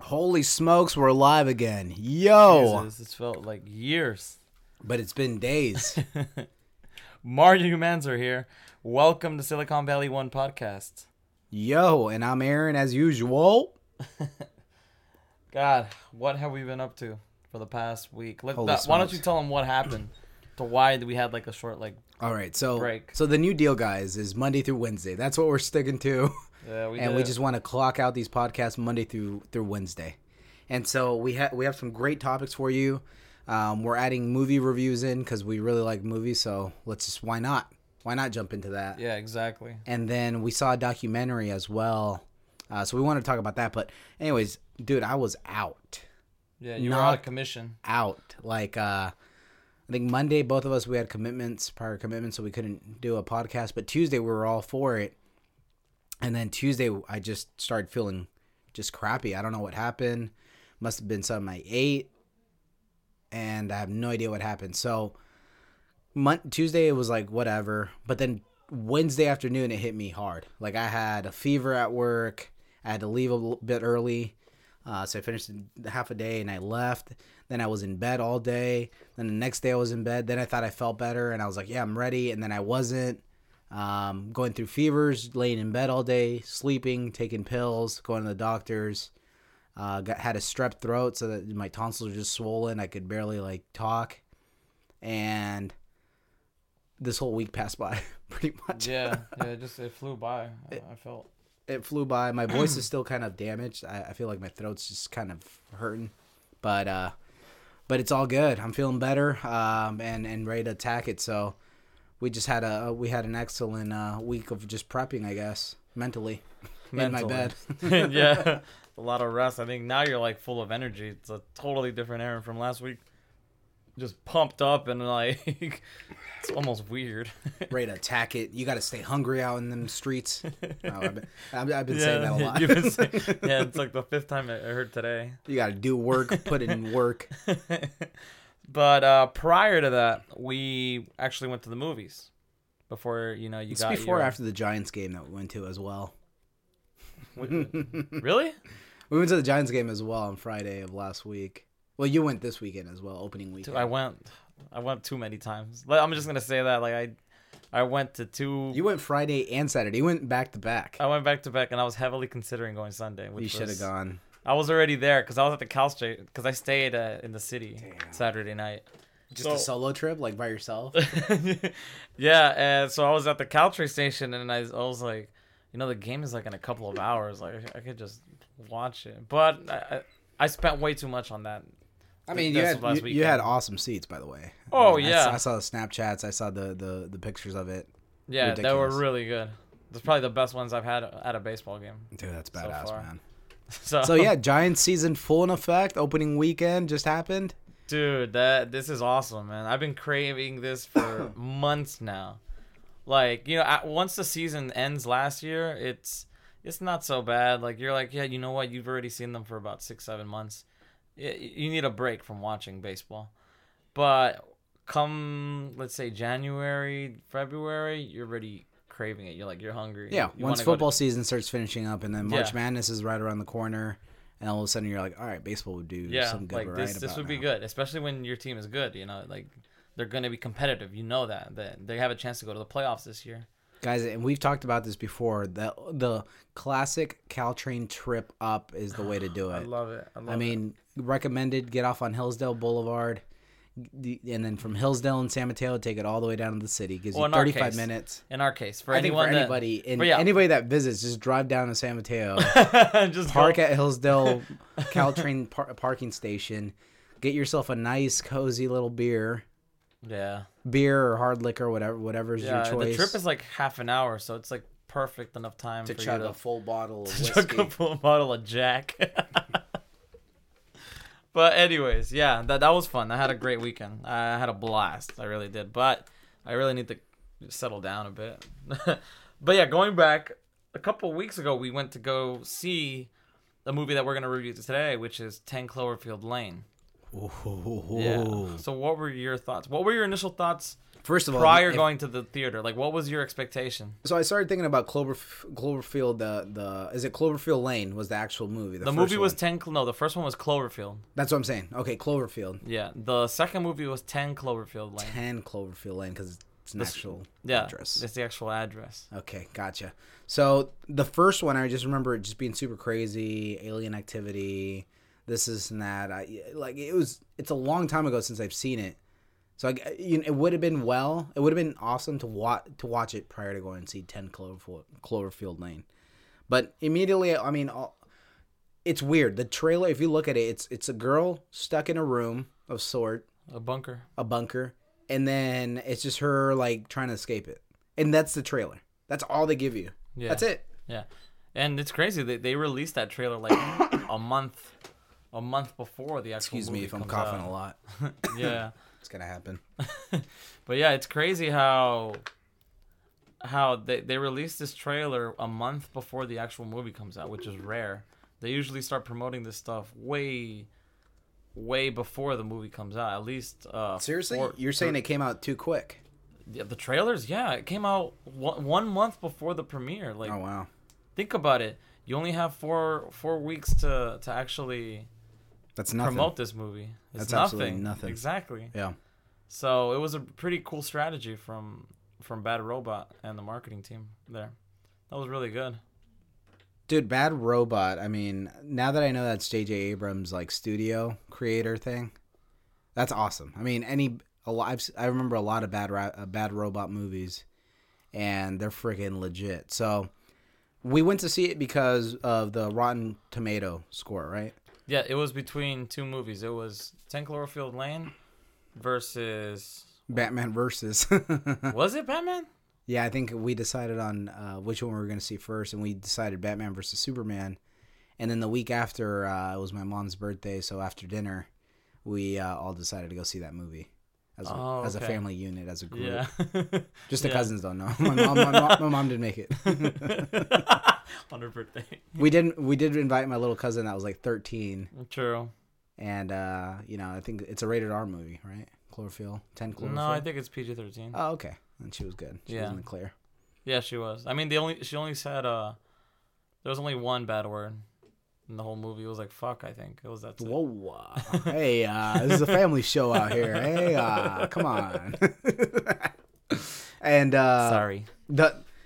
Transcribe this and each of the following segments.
Holy smokes, we're live again. Yo! Jesus, it's felt like years. But it's been days. Marty Manzer here. Welcome to Silicon Valley One Podcast. Yo, and I'm Aaron as usual. God, what have we been up to for the past week? Why don't you tell them what happened? To why we had like a short like all right, so break. So the new deal, guys, is Monday through Wednesday. That's what we're sticking to. Yeah, we just want to clock out these podcasts Monday through Wednesday. And so we have some great topics for you. We're adding movie reviews in because we really like movies. So let's just why not jump into that? Yeah, exactly. And then we saw a documentary as well, so we want to talk about that. But anyways, dude, I was out. Yeah, you were out of commission. Out like. I think Monday, both of us, we had prior commitments, so we couldn't do a podcast. But Tuesday, we were all for it. And then Tuesday, I just started feeling just crappy. I don't know what happened. Must have been something I ate. And I have no idea what happened. So Tuesday, it was like whatever. But then Wednesday afternoon, it hit me hard. Like I had a fever at work. I had to leave a bit early. So I finished half a day and I left. Then I was in bed all day. Then the next day I was in bed. Then I thought I felt better and I was like, yeah, I'm ready. And then I wasn't. Going through fevers, laying in bed all day, sleeping, taking pills, going to the doctors. Had a strep throat so that my tonsils were just swollen. I could barely like talk. And this whole week passed by pretty much. Yeah, it flew by. I felt. It flew by. My voice is still kind of damaged. I feel like my throat's just kind of hurting, but it's all good. I'm feeling better and ready to attack it. So we just had an excellent week of just prepping, I guess, mentally. In my bed. Yeah, a lot of rest. I think now you're like full of energy. It's a totally different Aaron from last week. Just pumped up and like. It's almost weird. Ready to attack it. You got to stay hungry out in them streets. Oh, I've been saying that a lot. It's like the fifth time I heard today. You got to do work, put in work. But prior to that, we actually went to the movies. After the Giants game that we went to as well. Really? We went to the Giants game as well on Friday of last week. Well, you went this weekend as well, opening weekend. I went too many times. I'm just going to say that. Like I went to two. You went Friday and Saturday. You went back to back. I went back to back, and I was heavily considering going Sunday. You should have gone. I was already there because I was at the Cal State because I stayed in the city. Damn. Saturday night. Just a solo trip, like by yourself? Yeah, and so I was at the Caltrain station, and I was like, the game is like in a couple of hours. Like I could just watch it. But I spent way too much on that. I mean, you had awesome seats, by the way. Oh, yeah. I saw the Snapchats. I saw the pictures of it. Yeah, ridiculous. They were really good. That's probably the best ones I've had at a baseball game. Dude, that's badass, man. So, yeah, Giants season full in effect. Opening weekend just happened. Dude, this is awesome, man. I've been craving this for months now. Like, once the season ends last year, it's not so bad. Like, you're like, yeah, you know what? You've already seen them for about 6-7 months. You need a break from watching baseball. But come, let's say, January, February, you're already craving it. You're like, you're hungry. Yeah, once football season starts finishing up and then March Madness is right around the corner, and all of a sudden you're like, all right, baseball would do some good right about this would be good, especially when your team is good. Like they're going to be competitive. You know that. They have a chance to go to the playoffs this year. Guys, and we've talked about this before. The classic Caltrain trip up is the way to do it. I love it. Recommended. Get off on Hillsdale Boulevard, and then from Hillsdale and San Mateo, take it all the way down to the city. Gives you 35 minutes. In our case, anybody that visits, just drive down to San Mateo, just park at Hillsdale Caltrain parking station, get yourself a nice, cozy little beer. Yeah, beer or hard liquor, whatever is your choice. The trip is like half an hour, so it's like perfect enough time to chug a full bottle of whiskey. Chug a full bottle of Jack. But anyways, yeah, that was fun. I had a great weekend. I had a blast. I really did. But I really need to settle down a bit. But yeah, going back a couple of weeks ago, we went to go see the movie that we're gonna review today, which is 10 Cloverfield Lane. Ooh. Yeah. So what were your initial thoughts First of all, prior going to the theater, like, what was your expectation? So I started thinking about Cloverfield. Is it Cloverfield Lane was the actual movie? The movie was 10. No, the first one was Cloverfield. That's what I'm saying. Okay, Cloverfield. Yeah, the second movie was 10 Cloverfield Lane. 10 Cloverfield Lane because it's an actual address. It's the actual address. Okay, gotcha. So the first one, I just remember it just being super crazy, alien activity, this, this, and that. It's a long time ago since I've seen it. So it would have been awesome to watch it prior to going and see 10 Cloverfield Lane. But immediately, I mean, it's weird. The trailer, if you look at it, it's a girl stuck in a room of sort. A bunker. And then it's just her, like, trying to escape it. And that's the trailer. That's all they give you. Yeah. That's it. Yeah. And it's crazy. They released that trailer, like, a month before the actual movie. Excuse me if I'm coughing out a lot. Yeah. It's gonna happen. But yeah, it's crazy how they released this trailer a month before the actual movie comes out, which is rare. They usually start promoting this stuff way before the movie comes out. At least seriously, you're saying it came out too quick? Yeah, the trailers. Yeah, it came out one month before the premiere. Like, oh wow, think about it. You only have four weeks to actually. That's nothing. Promote this movie. That's absolutely nothing. Exactly. Yeah. So it was a pretty cool strategy from Bad Robot and the marketing team there. That was really good. Dude, Bad Robot. I mean, now that I know that's JJ Abrams' like studio creator thing, that's awesome. I mean, I remember a lot of Bad Robot movies, and they're freaking legit. So we went to see it because of the Rotten Tomato score, right? Yeah, it was between two movies. It was 10 Cloverfield Lane versus... Batman versus... Was it Batman? Yeah, I think we decided on which one we were going to see first, and we decided Batman versus Superman. And then the week after, it was my mom's birthday, so after dinner, we all decided to go see that movie as a family unit, as a group. Yeah. Just the cousins don't know. My mom didn't make it. On her birthday. We did invite my little cousin that was like 13. True. And I think it's a rated R movie, right? Cloverfield, 10 Cloverfield. No, I think it's PG-13. Oh, okay. And she was good. She was in the clear. Yeah, she was. I mean, she only said there was only one bad word in the whole movie. It was like fuck, I think. It was that. Whoa. Hey, this is a family show out here. Hey, come on. And sorry.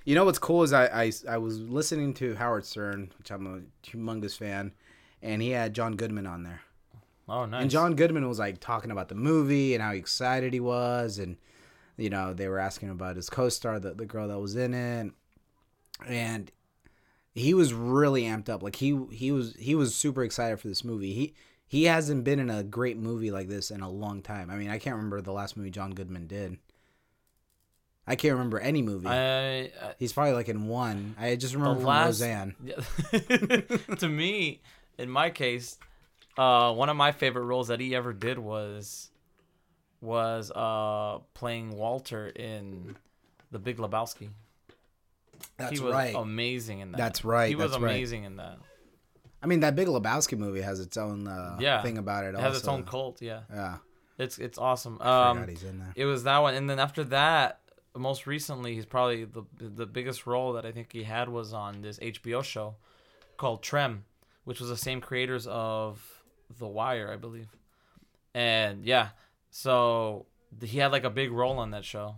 You know what's cool is I was listening to Howard Stern, which I'm a humongous fan, and he had John Goodman on there. Oh, nice. And John Goodman was, like, talking about the movie and how excited he was, and, you know, they were asking about his co-star, the girl that was in it, and he was really amped up. Like, he was super excited for this movie. He hasn't been in a great movie like this in a long time. I mean, I can't remember the last movie John Goodman did. I can't remember any movie. He's probably like in one. I just remember Roseanne. Yeah. To me, in my case, one of my favorite roles that he ever did was playing Walter in The Big Lebowski. That's right. He was amazing in that. That's right. He was amazing in that. I mean, that Big Lebowski movie has its own thing about it. It has its own cult. Yeah. Yeah. It's awesome. I forgot he's in there. It was that one, and then after that. Most recently, he's probably the biggest role that I think he had was on this HBO show called Treme, which was the same creators of The Wire, I believe. And yeah, so he had like a big role on that show,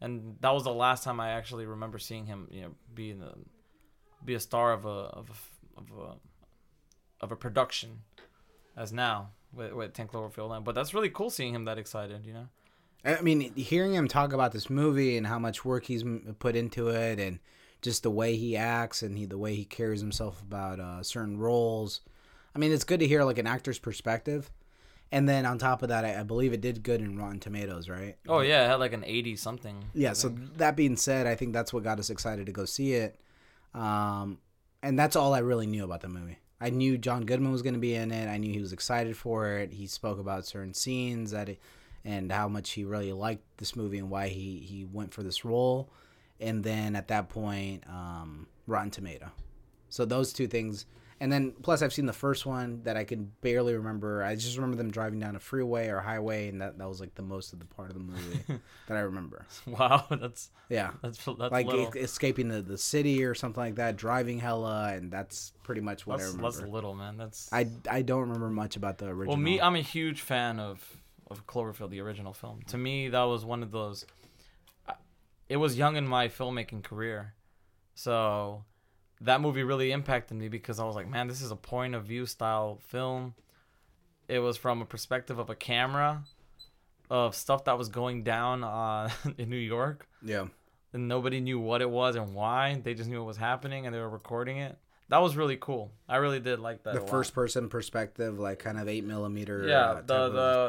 and that was the last time I actually remember seeing him, you know, be a star of a production, as now with 10 Cloverfield Lane. But that's really cool seeing him that excited, you know. I mean, hearing him talk about this movie and how much work he's put into it and just the way he acts and the way he carries himself about certain roles. I mean, it's good to hear like an actor's perspective. And then on top of that, I believe it did good in Rotten Tomatoes, right? Oh, yeah. It had like an 80-something. Yeah. So that being said, I think that's what got us excited to go see it. And that's all I really knew about the movie. I knew John Goodman was going to be in it. I knew he was excited for it. He spoke about certain scenes that it... and how much he really liked this movie and why he went for this role. And then at that point, Rotten Tomato. So those two things. And then, plus, I've seen the first one that I can barely remember. I just remember them driving down a freeway or highway, and that was like the most of the part of the movie that I remember. Wow, that's like little. Escaping the city or something like that, driving hella, and that's pretty much what I remember. That's little, man. That's I don't remember much about the original. Well, me, I'm a huge fan of Cloverfield, the original film. To me, that was one of those. It was young in my filmmaking career, so. That movie really impacted me because I was like, man, this is a point of view style film. It was from a perspective of a camera of stuff that was going down in New York. Yeah. And nobody knew what it was and why. They just knew it was happening and they were recording it. That was really cool. I really did like that. The first person perspective, like kind of 8mm. Yeah,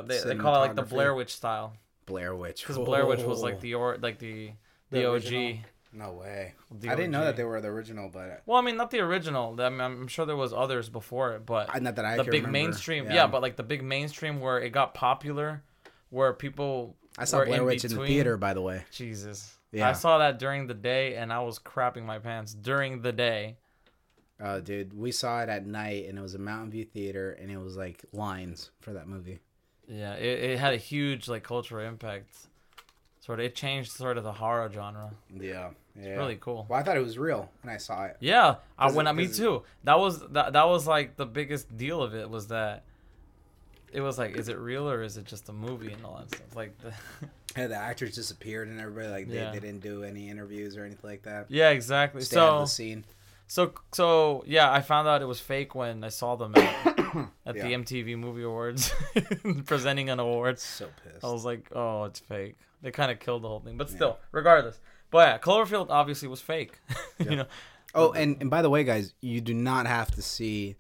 they call it like the Blair Witch style. Blair Witch. Because Blair Witch was like the OG. Original. No way. I didn't know that they were the original, but... Well, I mean, not the original. I mean, I'm sure there was others before it, but... Not that I can remember. The big mainstream. Yeah, but like the big mainstream where it got popular, where people... I saw Blair Witch in the theater, by the way. Jesus. Yeah. I saw that during the day, and I was crapping my pants during the day. Oh, dude. We saw it at night, and it was a Mountain View theater, and it was like lines for that movie. Yeah, it had a huge like cultural impact. Sort of, it changed sort of the horror genre. Yeah, it's really cool. Well, I thought it was real when I saw it. Yeah, me too. That was like the biggest deal of it was that it was like, is it real or is it just a movie and all that stuff? Like the actors disappeared and everybody like they didn't do any interviews or anything like that. Yeah, exactly. Stay out of the scene. So yeah, I found out it was fake when I saw them at the MTV Movie Awards presenting an award. So pissed. I was like, oh, it's fake. They kind of killed the whole thing, but still, regardless. But yeah, Cloverfield obviously was fake, you know. Oh, and by the way, guys, you do not have to see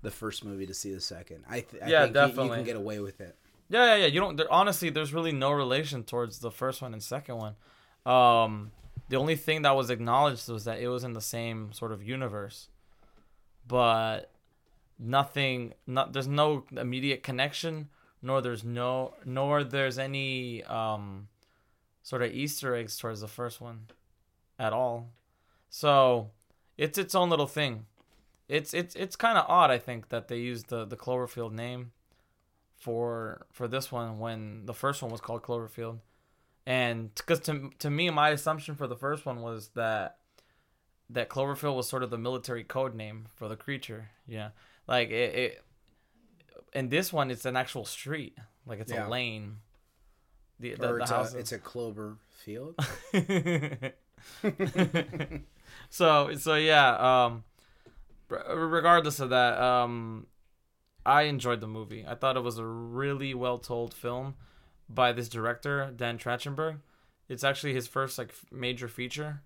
the first movie to see the second. I think definitely you can get away with it. Yeah. You don't. Honestly, there's really no relation towards the first one and second one. The only thing that was acknowledged was that it was in the same sort of universe, but nothing. There's no immediate connection, nor there's any. Sort of Easter eggs towards the first one at all. So it's its own little thing. It's kind of odd, I think, that they used the Cloverfield name for this one when the first one was called Cloverfield. And because to me, my assumption for the first one was that Cloverfield was sort of the military code name for the creature. Yeah. Like it in this one, it's an actual street. Like it's a lane. It's a Cloverfield. So yeah. Regardless of that, I enjoyed the movie. I thought it was a really well told film by this director, Dan Trachtenberg. It's actually his first like major feature.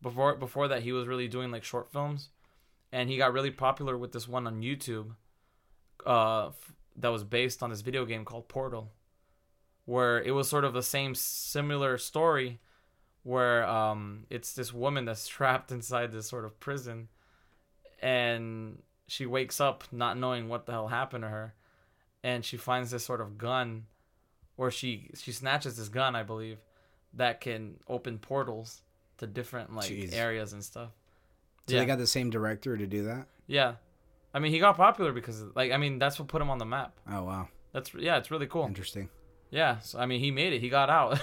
Before that, he was really doing like short films, and he got really popular with this one on YouTube. That was based on this video game called Portal. Where it was sort of the same similar story where it's this woman that's trapped inside this sort of prison and she wakes up not knowing what the hell happened to her, and she finds this sort of gun, or she snatches this gun, I believe, that can open portals to different like areas and stuff. So they got the same director to do that? Yeah. I mean, he got popular because that's what put him on the map. Oh, wow. It's really cool. Interesting. Yeah, so, I mean, he made it. He got out.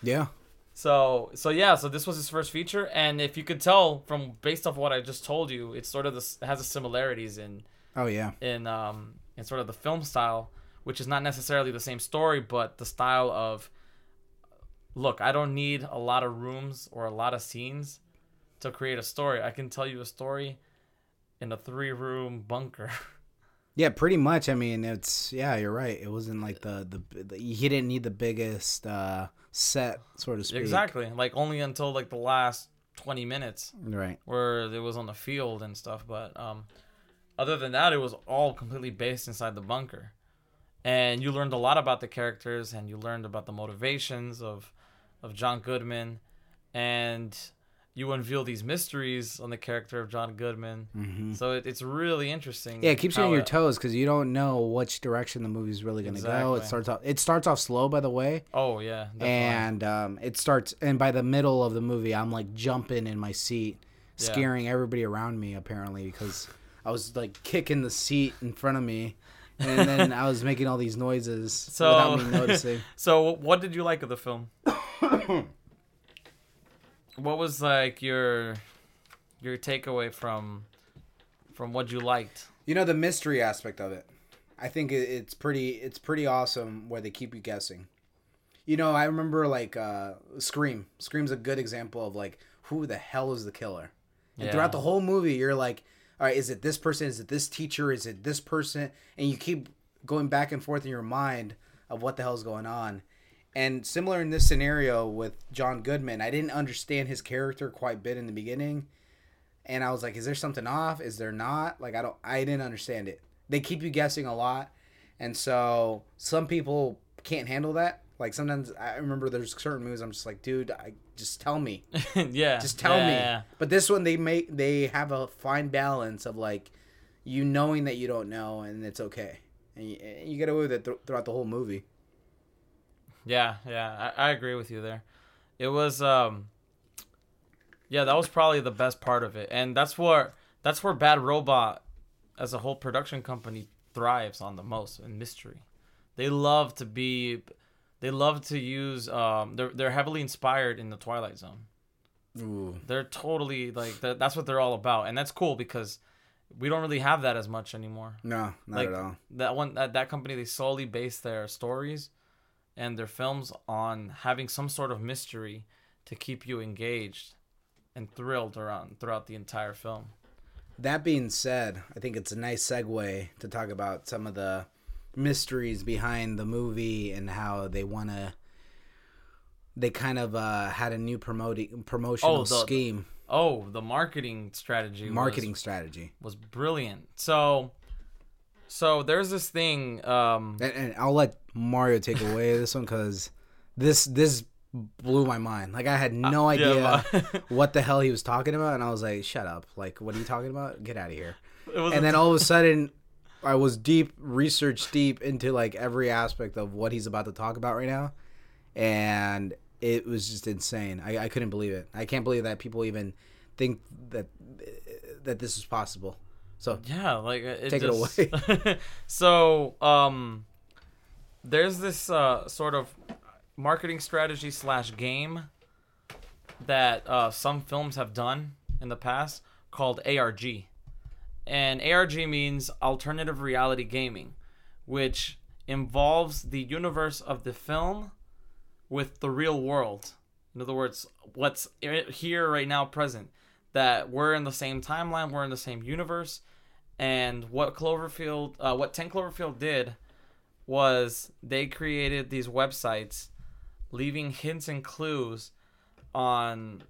Yeah. So this was his first feature, and if you could tell from based off what I just told you, it's sort of it has the similarities in. Oh yeah. In sort of the film style, which is not necessarily the same story, but the style of, look, I don't need a lot of rooms or a lot of scenes to create a story. I can tell you a story in a 3-room bunker. Yeah, pretty much. I mean, you're right. It wasn't like he didn't need the biggest set, so to speak. Exactly. Like only until like the last 20 minutes. Right. Where it was on the field and stuff. But other than that, it was all completely based inside the bunker. And you learned a lot about the characters, and you learned about the motivations of John Goodman. And you unveil these mysteries on the character of John Goodman. Mm-hmm. So it's really interesting. Yeah, it keeps you on your toes because you don't know which direction the movie's really going to go. It starts off slow, by the way. Oh, yeah. Definitely. And and by the middle of the movie, I'm like jumping in my seat, scaring everybody around me, apparently, because I was like kicking the seat in front of me, and then I was making all these noises without me noticing. So what did you like of the film? What was like your takeaway from what you liked? You know, the mystery aspect of it. I think it's pretty awesome where they keep you guessing. You know, I remember like Scream. Scream's a good example of like, who the hell is the killer? And throughout the whole movie, you're like, all right, is it this person? Is it this teacher? Is it this person? And you keep going back and forth in your mind of what the hell's going on. And similar in this scenario with John Goodman, I didn't understand his character quite a bit in the beginning. And I was like, is there something off? Is there not? Like, I didn't understand it. They keep you guessing a lot. And so some people can't handle that. Like, sometimes I remember there's certain movies I'm just like, dude, just tell me. Yeah. Just tell me. Yeah. But this one, they have a fine balance of, like, you knowing that you don't know and it's okay. And you get away with it throughout the whole movie. Yeah. I agree with you there. It was, yeah, that was probably the best part of it. And that's where Bad Robot as a whole production company thrives on the most, in mystery. They love to use. They're heavily inspired in the Twilight Zone. Ooh. They're totally like that's what they're all about, and that's cool because we don't really have that as much anymore. No, not like, at all. That one, that company, they solely base their stories and their films on having some sort of mystery to keep you engaged and thrilled around throughout the entire film. That being said, I think it's a nice segue to talk about some of the mysteries behind the movie and how they had a new promotional scheme. The marketing strategy. Was brilliant. So there's this thing. And I'll let Mario take away this one because this blew my mind. Like, I had no idea what the hell he was talking about, and I was like, "Shut up! Like, what are you talking about? Get out of here!" And then all of a sudden, I was research deep into like every aspect of what he's about to talk about right now, and it was just insane. I couldn't believe it. I can't believe that people even think that this is possible. So yeah, like take it away. So there's this sort of marketing strategy / game that some films have done in the past called ARG. And ARG means alternative reality gaming, which involves the universe of the film with the real world. In other words, what's here right now present, that we're in the same timeline, we're in the same universe. And what 10 Cloverfield did was they created these websites leaving hints and clues on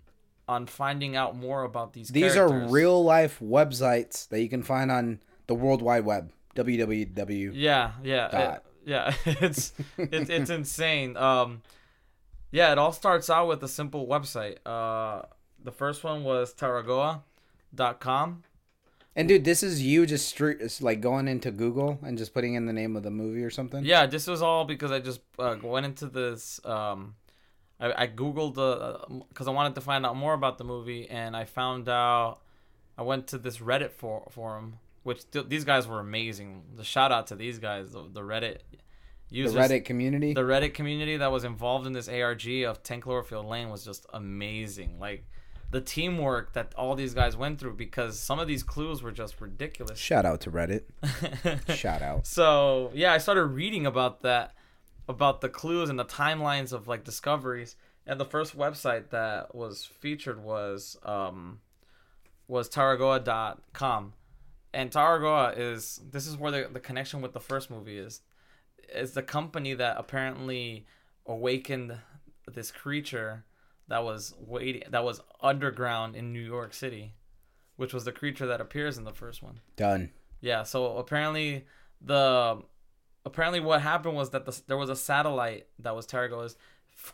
finding out more about these characters. Are real life websites that you can find on the World Wide Web. www. Yeah. It's insane. Yeah, it all starts out with a simple website. The first one was Taragoa.com. And dude, this is you just like going into Google and just putting in the name of the movie or something. Yeah, this was all because I just went into this. I Googled because I wanted to find out more about the movie, and I found out. I went to this Reddit forum, which these guys were amazing. The shout out to these guys, the Reddit users, the Reddit community. The Reddit community that was involved in this ARG of 10 Cloverfield Lane was just amazing. Like the teamwork that all these guys went through, because some of these clues were just ridiculous. Shout out to Reddit. Shout out. So yeah, I started reading about that, about the clues and the timelines of like discoveries. And the first website that was featured was Taragoa.com. And Taragoa is where the connection with the first movie is. It's the company that apparently awakened this creature that was underground in New York City, which was the creature that appears in the first one. Done. Yeah. So apparently what happened was that there was a satellite that was Taragoa's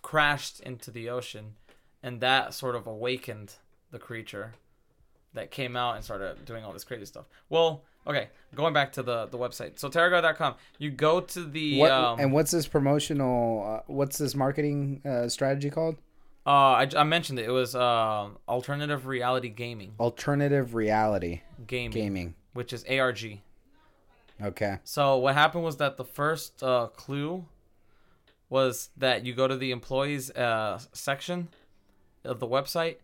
crashed into the ocean, and that sort of awakened the creature that came out and started doing all this crazy stuff. Well, okay, going back to the website. So Taragoa.com, you go to the... and what's this marketing strategy called? I mentioned it. It was alternative reality gaming. Alternative reality. Gaming. which is ARG. Okay. So what happened was that the first clue was that you go to the employees section of the website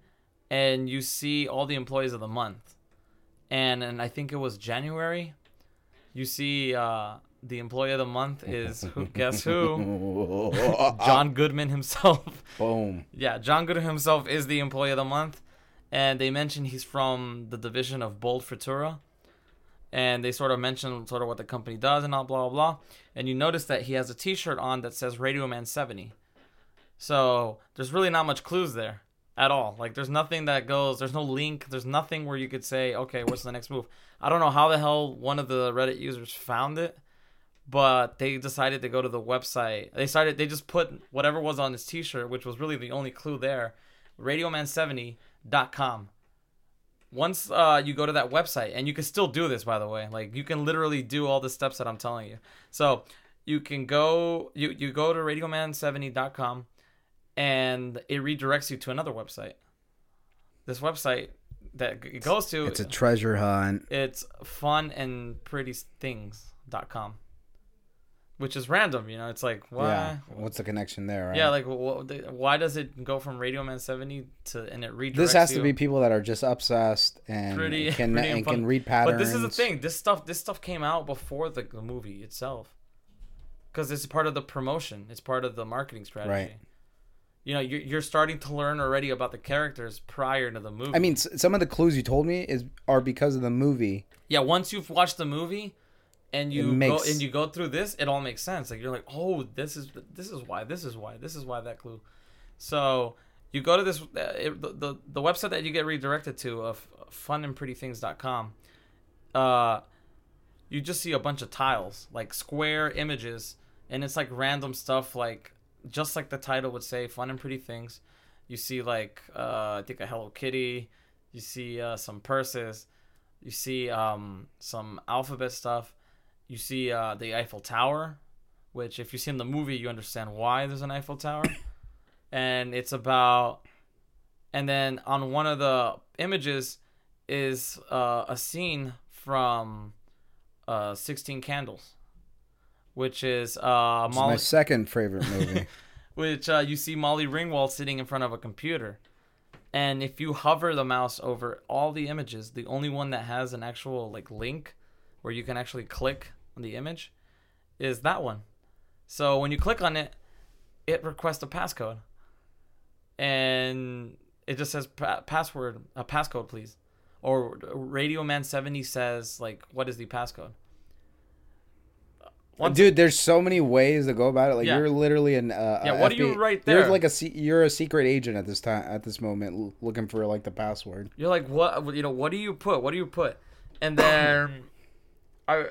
and you see all the employees of the month. And I think it was January. You see the employee of the month is, who, guess who? John Goodman himself. Boom. Yeah, John Goodman himself is the employee of the month. And they mentioned he's from the division of Bold Fritura. And they sort of mention sort of what the company does and all blah, blah, blah. And you notice that he has a T-shirt on that says Radio Man 70. So there's really not much clues there at all. Like, there's nothing that goes, there's no link, there's nothing where you could say, okay, what's the next move? I don't know how the hell one of the Reddit users found it, but they decided to go to the website. They just put whatever was on his T-shirt, which was really the only clue there, RadioMan70.com. Once you go to that website, and you can still do this, by the way. Like, you can literally do all the steps that I'm telling you. So you can go, you go to RadioMan70.com, and it redirects you to another website. This website that it goes to... It's a treasure hunt. It's funandprettythings.com, which is random, you know? It's like, why? Yeah. What's the connection there, right? Yeah, like, why does it go from Radio Man 70 to... And it redirects you... This has to be people that are just obsessed and can read patterns. But this is the thing. This stuff came out before the movie itself. Because it's part of the promotion. It's part of the marketing strategy. Right. You know, you're starting to learn already about the characters prior to the movie. I mean, some of the clues you told me are because of the movie. Yeah, once you've watched the movie and you go through this, it all makes sense. Like, you're like, oh, this is why that clue. So you go to this the website that you get redirected to of funandprettythings.com. You just see a bunch of tiles, like square images, and it's like random stuff, like. Just like the title would say, fun and pretty things. You see, like, I think a Hello Kitty. You see some purses. You see some alphabet stuff. You see the Eiffel Tower, which if you've seen the movie, you understand why there's an Eiffel Tower. And it's about... And then on one of the images is a scene from 16 Candles. Which is Molly... It's my second favorite movie. Which you see Molly Ringwald sitting in front of a computer. And if you hover the mouse over all the images, the only one that has an actual like link where you can actually click on the image is that one. So when you click on it, it requests a passcode. And it just says password, a passcode, please. Or RadioMan70 says, like, what is the passcode? Dude, there's so many ways to go about it. Like, yeah. You're literally an what do you write there? You're like you're a secret agent at this time, at this moment, looking for like the password. You're like, what? You know, what do you put? What do you put? And then I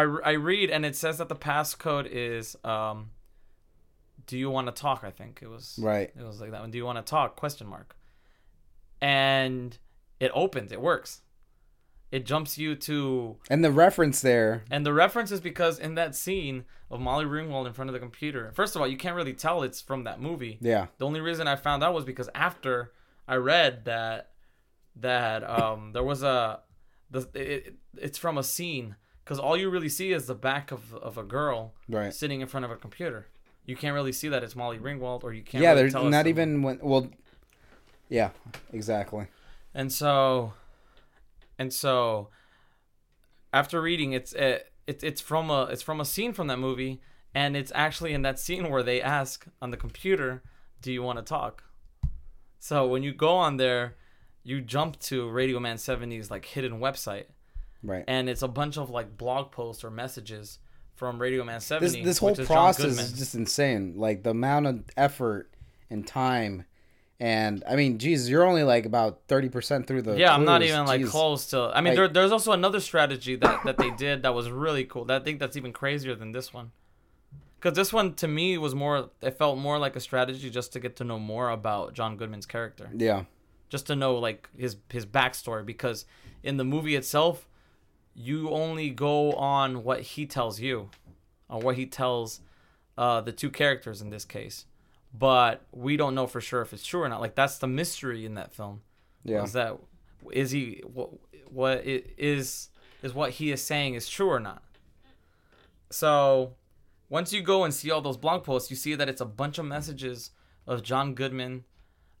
read, and it says that the passcode is do you want to talk? I think it was right. It was like that one. Do you want to talk? ? And it opens. It works. It jumps you to... And the reference there. And the reference is because in that scene of Molly Ringwald in front of the computer... First of all, you can't really tell it's from that movie. Yeah. The only reason I found out was because after I read that there was a... It's from a scene. Because all you really see is the back of a girl sitting in front of a computer. You can't really see that it's Molly Ringwald, or you can't really tell. Yeah, not even... yeah, exactly. And so, after reading, it's from a scene from that movie, and it's actually in that scene where they ask on the computer, "Do you want to talk?" So when you go on there, you jump to Radio Man 70's like hidden website, right? And it's a bunch of like blog posts or messages from Radio Man 70. This whole process is just insane. Like the amount of effort and time. And, I mean, Jesus, you're only, like, about 30% through the... Yeah, clues. I'm not even, like, close to... I mean, like, there's also another strategy that they did that was really cool. I think that's even crazier than this one. Because this one, to me, was more... It felt more like a strategy just to get to know more about John Goodman's character. Yeah. Just to know, like, his backstory. Because in the movie itself, you only go on what he tells you. Or what he tells the two characters in this case. But we don't know for sure if it's true or not. Like, that's the mystery in that film. Yeah. Is that... Is he... What is... is what he is saying is true or not. So once you go and see all those blog posts, you see that it's a bunch of messages of John Goodman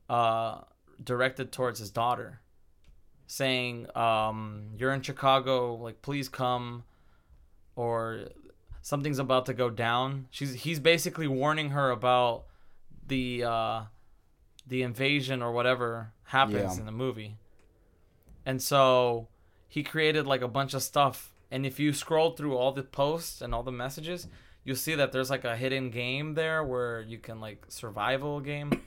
directed towards his daughter saying, you're in Chicago, like, please come, or something's about to go down. He's basically warning her about the invasion or whatever happens in the movie. And so he created like a bunch of stuff. And if you scroll through all the posts and all the messages, you'll see that there's like a hidden game there where you can like survival game.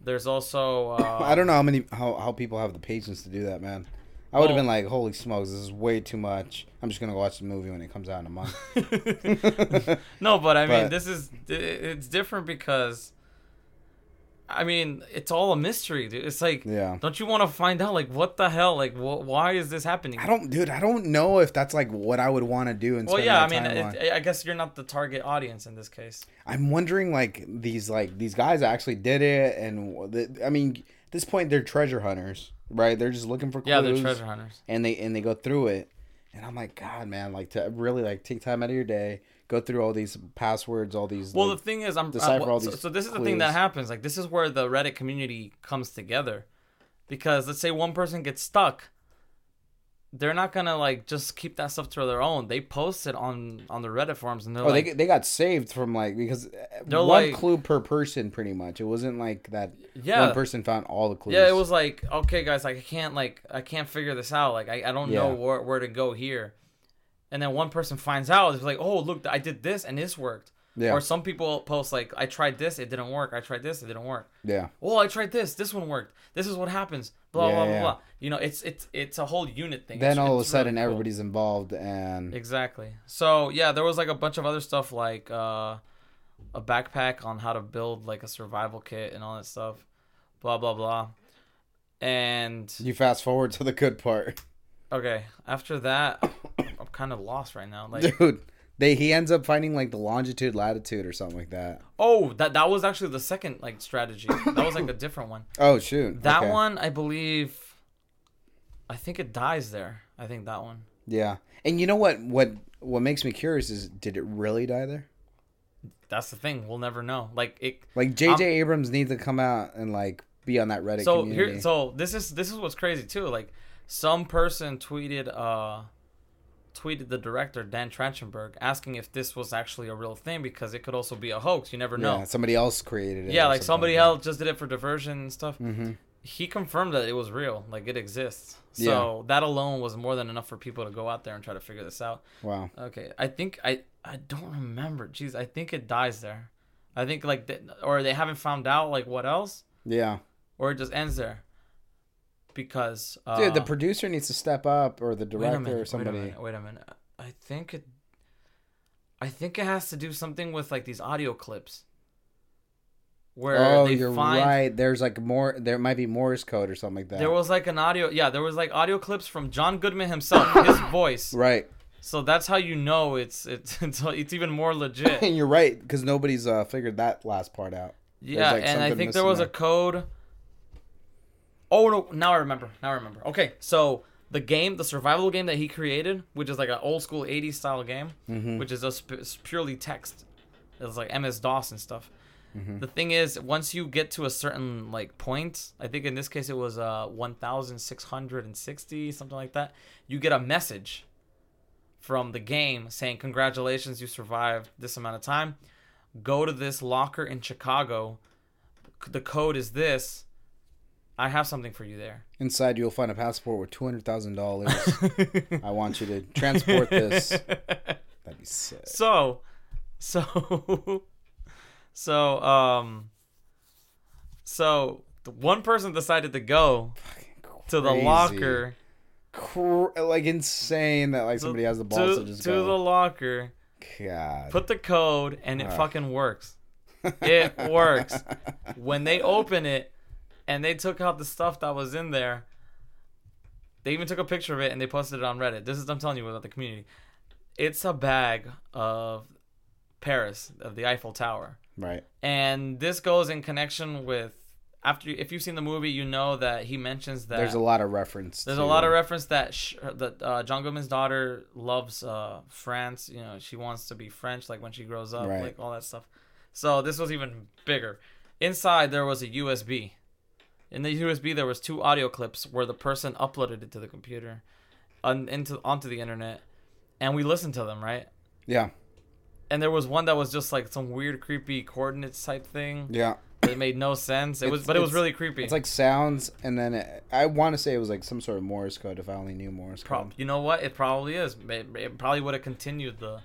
There's also I don't know how people have the patience to do that, man. I would have been like, holy smokes, this is way too much. I'm just gonna go watch the movie when it comes out in a month. No, but I mean, it's different because, I mean, it's all a mystery, dude. It's like, don't you want to find out, like, what the hell? Like, why is this happening? I don't know if that's, like, what I would want to do. And I guess you're not the target audience in this case. I'm wondering, like, these guys actually did it. And, I mean, at this point, they're treasure hunters, right? They're just looking for clues. Yeah, they're treasure hunters. And they go through it. And I'm like, God, man, like, to really, like, take time out of your day. Go through all these passwords, all these. Well, like, the thing is, so this is the thing that happens. Like, this is where the Reddit community comes together, because let's say one person gets stuck, they're not gonna like just keep that stuff to their own. They post it on the Reddit forums, and they got saved from like because one clue per person, pretty much. It wasn't like that. Yeah, one person found all the clues. Yeah, it was like, okay, guys, like I can't figure this out. Like I don't know where to go here. And then one person finds out, it's like, oh, look, I did this and this worked. Yeah. Or some people post like, I tried this, it didn't work. I tried this, it didn't work. Yeah. Well, I tried this, this one worked. This is what happens. Blah, blah, blah, blah. You know, it's a whole unit thing. Then it's, all of a sudden really everybody's involved and... Exactly. So, yeah, there was like a bunch of other stuff like a backpack on how to build like a survival kit and all that stuff. Blah, blah, blah. And... You fast forward to the good part. Okay. After that... kind of lost right now, like, dude, he ends up finding like the longitude latitude or something like that. Oh, that was actually the second like strategy. That was like a different one. Oh shoot, that okay. One I think it dies there. I think that one. Yeah. And you know what makes me curious is, did it really die there? That's the thing, we'll never know. Like it, like JJ Abrams needs to come out and like be on that Reddit community. So this is what's crazy too, like some person tweeted the director Dan Trachtenberg asking if this was actually a real thing, because it could also be a hoax. You never know. Yeah, somebody else created it. Yeah, like somebody else just did it for diversion and stuff. Mm-hmm. He confirmed that it was real, like it exists. So that alone was more than enough for people to go out there and try to figure this out. Wow. Okay, I think I don't remember. Jeez, I think it dies there. I think like or they haven't found out like what else. Yeah. Or it just ends there. Because dude, the producer needs to step up, or the director, or somebody. Wait a minute. I think it has to do something with like these audio clips. Where you're right. There's like more. There might be Morse code or something like that. There was like an audio. Yeah, there was like audio clips from John Goodman himself, his voice. Right. So that's how you know it's even more legit. And you're right, because nobody's figured that last part out. Yeah, like, and I think there was a code. Oh, no, now I remember. Okay, so the survival game that he created, which is like an old school 80s style game, mm-hmm. which is just purely text. It's like MS-DOS and stuff. Mm-hmm. The thing is, once you get to a certain like point, I think in this case it was 1,660, something like that, you get a message from the game saying, congratulations, you survived this amount of time. Go to this locker in Chicago. The code is this. I have something for you there. Inside, you'll find a passport with $200,000. I want you to transport this. That'd be sick. So the one person decided to go to the locker. Like insane that like somebody has the balls to just go to the locker. God. Put the code and it fucking works. It works. When they open it. And they took out the stuff that was in there. They even took a picture of it and they posted it on Reddit. This is, I'm telling you about the community. It's a bag of Paris, of the Eiffel Tower. Right. And this goes in connection with after, if you've seen the movie, you know that he mentions that there's a lot of reference. There's a lot of reference that John Goodman's daughter loves France. You know, she wants to be French, like when she grows up, right, like all that stuff. So this was even bigger. Inside there was a USB. In the USB there was 2 audio clips where the person uploaded it to the computer, onto the internet, and we listened to them, right? Yeah. And there was one that was just like some weird, creepy coordinates type thing. Yeah. It made no sense. But it was really creepy. It's like sounds, and then I want to say it was like some sort of Morse code. If I only knew Morse code, you know what? It probably is. It probably would have continued the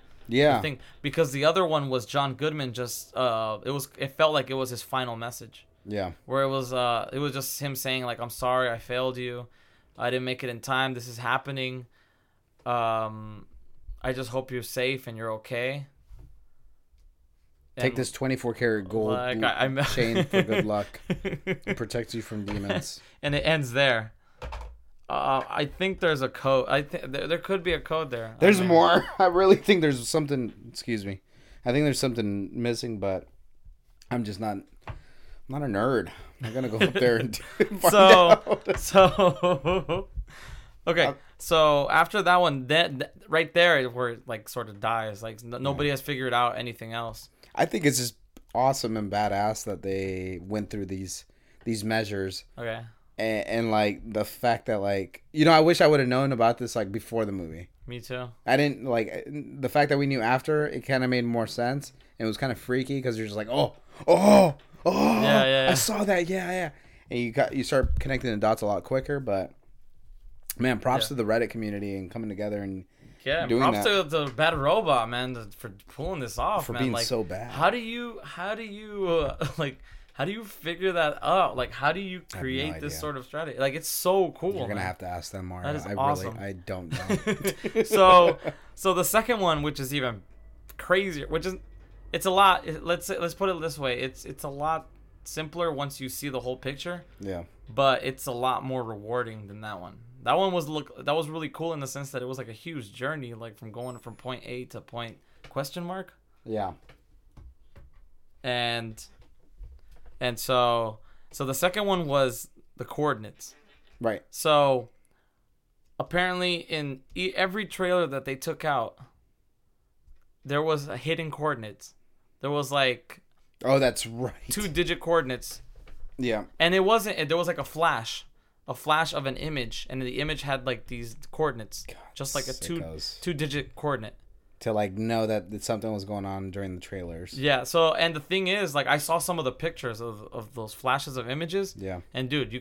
thing, because the other one was John Goodman. Just it felt like it was his final message. Yeah. Where it was just him saying like, "I'm sorry, I failed you. I didn't make it in time. This is happening. I just hope you're safe and you're okay. Take this 24-karat gold chain for good luck. It protects you from demons." And it ends there. I think there's a code. There could be a code there. There's more. I really think there's something. Excuse me. I think there's something missing, but I'm just not. I'm not a nerd. I'm gonna go up there and find out. Okay. So after that one, that right there is where it like sort of dies. Like nobody has figured out anything else. I think it's just awesome and badass that they went through these measures. Okay. And like the fact that like, you know, I wish I would have known about this like before the movie. Me too. I didn't like the fact that we knew after. It kind of made more sense. It was kind of freaky because you're just like, oh, yeah. I saw that, yeah. And you start connecting the dots a lot quicker. But man, props to the Reddit community and coming together and. Yeah, props to the Bad Robot, man, for pulling this off, for man. Being like, so bad. How do you figure that out? Like, how do you create this sort of strategy? Like, it's so cool. You're gonna have to ask them more. That is awesome. I don't know. So the second one, which is even crazier, it's a lot. Let's put it this way: it's a lot simpler once you see the whole picture. Yeah. But it's a lot more rewarding than that one. That one was that was really cool in the sense that it was like a huge journey, like from going from point A to point ? Yeah. And so the second one was the coordinates. Right. So apparently in every trailer that they took out, there was a hidden coordinates. There was like, oh, that's right, 2-digit coordinates. Yeah. And it wasn't. There was like a flash of an image, and the image had like these coordinates, God, just like a two-digit coordinate to like know that something was going on during the trailers. Yeah. So, and the thing is, like, I saw some of the pictures of those flashes of images. Yeah. And dude, you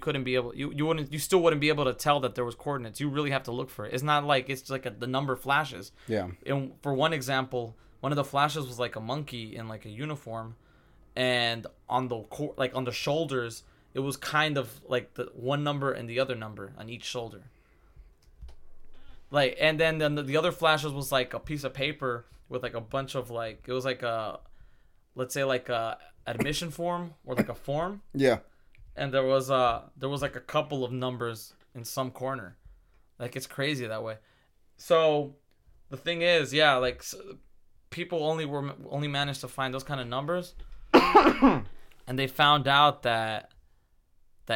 still wouldn't be able to tell that there was coordinates. You really have to look for it. It's not like it's like the number of flashes. Yeah. And for one example, one of the flashes was like a monkey in like a uniform, and on the shoulders, it was kind of like the one number and the other number on each shoulder. Like, and then the other flashes was like a piece of paper with like a bunch of like, it was like a, let's say like a admission form or like a form. Yeah. And there was like a couple of numbers in some corner. Like, it's crazy that way. So the thing is, yeah, like people only managed to find those kind of numbers. And they found out that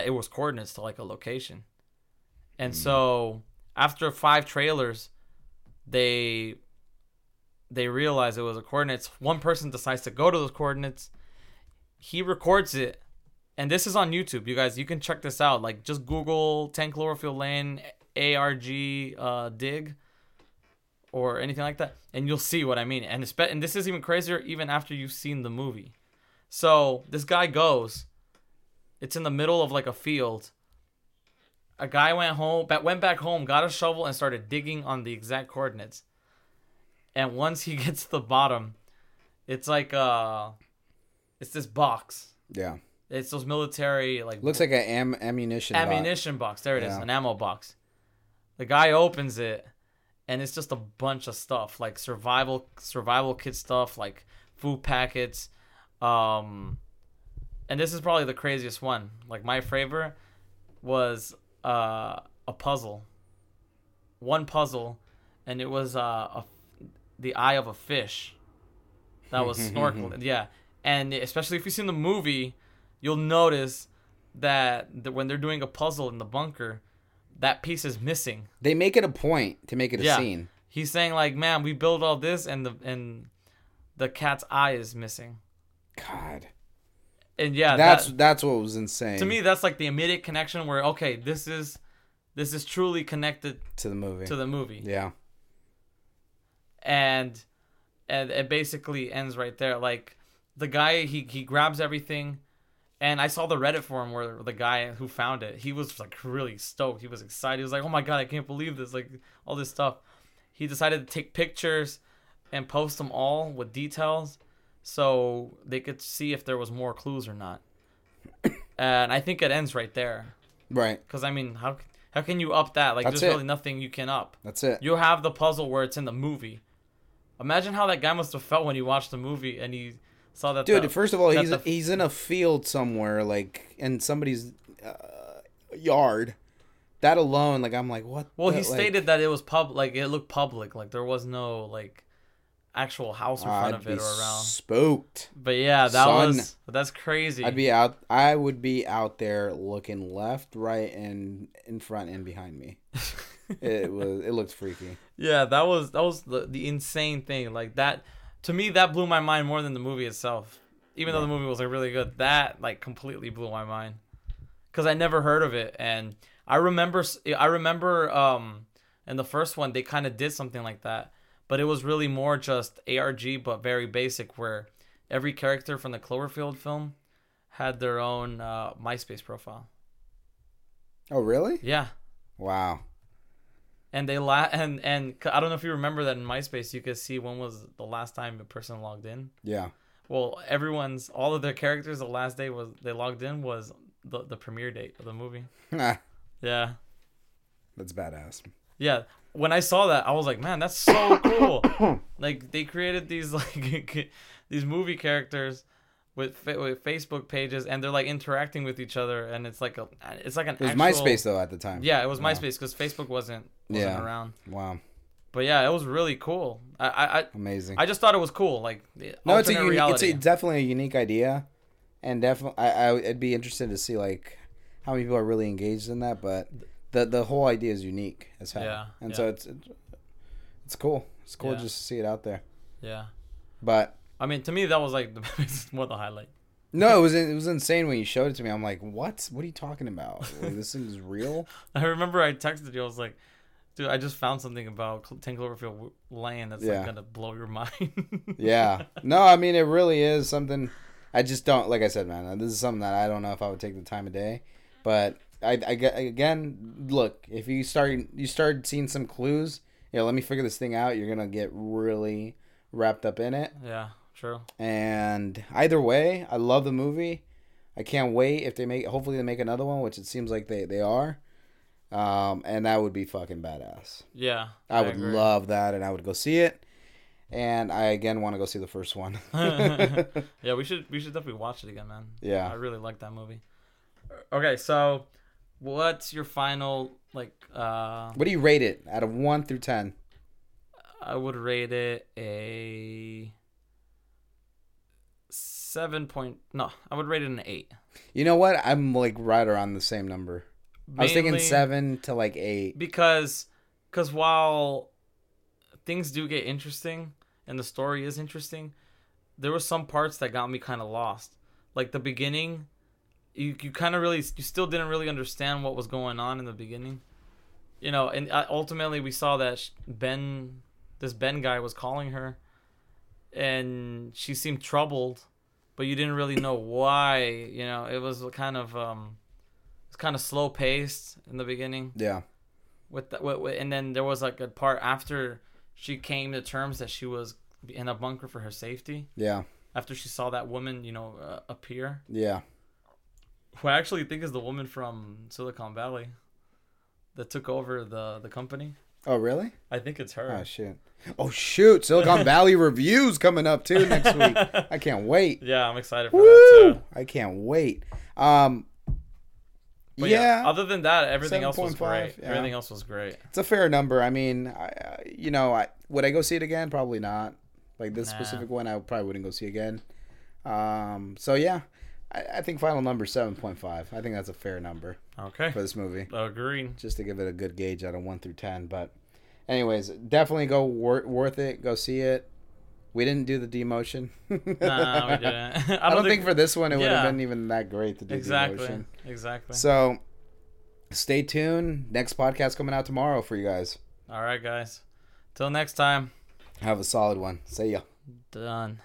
it was coordinates to like a location. And so after 5 trailers, they realize it was a coordinates. One person decides to go to those coordinates. He records it. And this is on YouTube. You guys, you can check this out. Like, just Google 10 Cloverfield Lane, ARG dig or anything like that. And you'll see what I mean. And this is even crazier even after you've seen the movie. So this guy goes. It's in the middle of like a field. A guy went back home, got a shovel, and started digging on the exact coordinates. And once he gets to the bottom, it's like it's this box. Yeah. It's those military like. Looks like an ammunition box. Ammunition box. There it is, an ammo box. The guy opens it, and it's just a bunch of stuff like survival kit stuff, like food packets. And this is probably the craziest one. Like, my favorite was a puzzle. One puzzle, and it was the eye of a fish that was snorkeling. Yeah, and especially if you've seen the movie, you'll notice that when they're doing a puzzle in the bunker, that piece is missing. They make it a point to make it a scene. He's saying like, man, we build all this and the cat's eye is missing. God. And yeah, that's what was insane. To me, that's like the immediate connection where, okay, this is truly connected to the movie. Yeah. And it basically ends right there. Like the guy, he grabs everything. And I saw the Reddit forum where the guy who found it, he was like really stoked. He was excited. He was like, oh my God, I can't believe this. Like all this stuff. He decided to take pictures and post them all with details so they could see if there was more clues or not. And I think it ends right there. Right. Because I mean, how can you up that? Like there's really nothing you can up. That's it. You have the puzzle where it's in the movie. Imagine how that guy must have felt when he watched the movie and he... saw that. Dude, first of all, he's in a field somewhere, like in somebody's yard. That alone, like I'm like, what? Well, he stated that it was it looked public, like there was no like actual house in front of it or around. Spooked. But yeah, that's crazy. I would be out there looking left, right, and in front and behind me. It looked freaky. Yeah, that was the insane thing, like that. To me, that blew my mind more than the movie itself. Even though the movie was like really good, that like completely blew my mind because I never heard of it. And I remember, in the first one they kind of did something like that, but it was really more just ARG, but very basic, where every character from the Cloverfield film had their own MySpace profile. Oh, really? Yeah. Wow. And they and I don't know if you remember that in MySpace you could see when was the last time a person logged in. Yeah. Well, all of their characters, the last day they logged in was the premiere date of the movie. Yeah. That's badass. Yeah. When I saw that, I was like, man, that's so cool. Like they created these like these movie characters with Facebook pages, and they're like interacting with each other, and it's like an. It was actual... MySpace though at the time. Yeah, it was MySpace because Facebook wasn't around. Wow. But yeah, it was really cool. I amazing. I just thought it was cool. Like it's definitely a unique idea, and definitely I'd be interested to see like how many people are really engaged in that. But the whole idea is unique as hell. Yeah. And so it's cool. It's cool just to see it out there. Yeah. But. I mean, to me, that was like more the highlight. No, it was insane when you showed it to me. I'm like, what? What are you talking about? Like, this thing is real? I remember I texted you. I was like, dude, I just found something about 10 Cloverfield Lane that's like going to blow your mind. Yeah. No, I mean, it really is something. I just don't, like I said, man, this is something that I don't know if I would take the time of day. But again, look, if you start seeing some clues, you know, let me figure this thing out, you're going to get really wrapped up in it. Yeah. True. And either way, I love the movie. I can't wait if hopefully they make another one, which it seems like they are. And that would be fucking badass. Yeah. I would love that, and I would go see it. And I again want to go see the first one. Yeah, we should definitely watch it again, man. Yeah. I really like that movie. Okay, so what's your final what do you rate it out of 1 through 10? I would rate it a 7. No, I would rate it an 8. You know what? I'm like right around the same number. Mainly, I was thinking 7 to 8. Because while things do get interesting and the story is interesting, there were some parts that got me kind of lost. Like the beginning, you still didn't really understand what was going on in the beginning. You know, and ultimately we saw that this Ben guy was calling her, and she seemed troubled. But you didn't really know why, you know. It was kind of slow paced in the beginning. Yeah. And then there was like a part after she came to terms that she was in a bunker for her safety. Yeah. After she saw that woman, you know, appear. Yeah. Who I actually think is the woman from Silicon Valley that took over the company. Oh, really? I think it's her. Oh, shit. Silicon Valley Review's coming up, too, next week. I can't wait. Yeah, I'm excited for that, too. I can't wait. Other than that, everything else was great. Yeah. Everything else was great. It's a fair number. I mean, would I go see it again? Probably not. Like, this specific one, I probably wouldn't go see again. So, yeah. I think final number 7.5. I think that's a fair number. Okay. For this movie. Agreed. Just to give it a good gauge out of 1 through 10. But anyways, definitely go worth it. Go see it. We didn't do the demotion. No, we didn't. I don't think for this one it would have been even that great to do demotion. Exactly. So stay tuned. Next podcast coming out tomorrow for you guys. All right, guys. Till next time. Have a solid one. See ya. Done.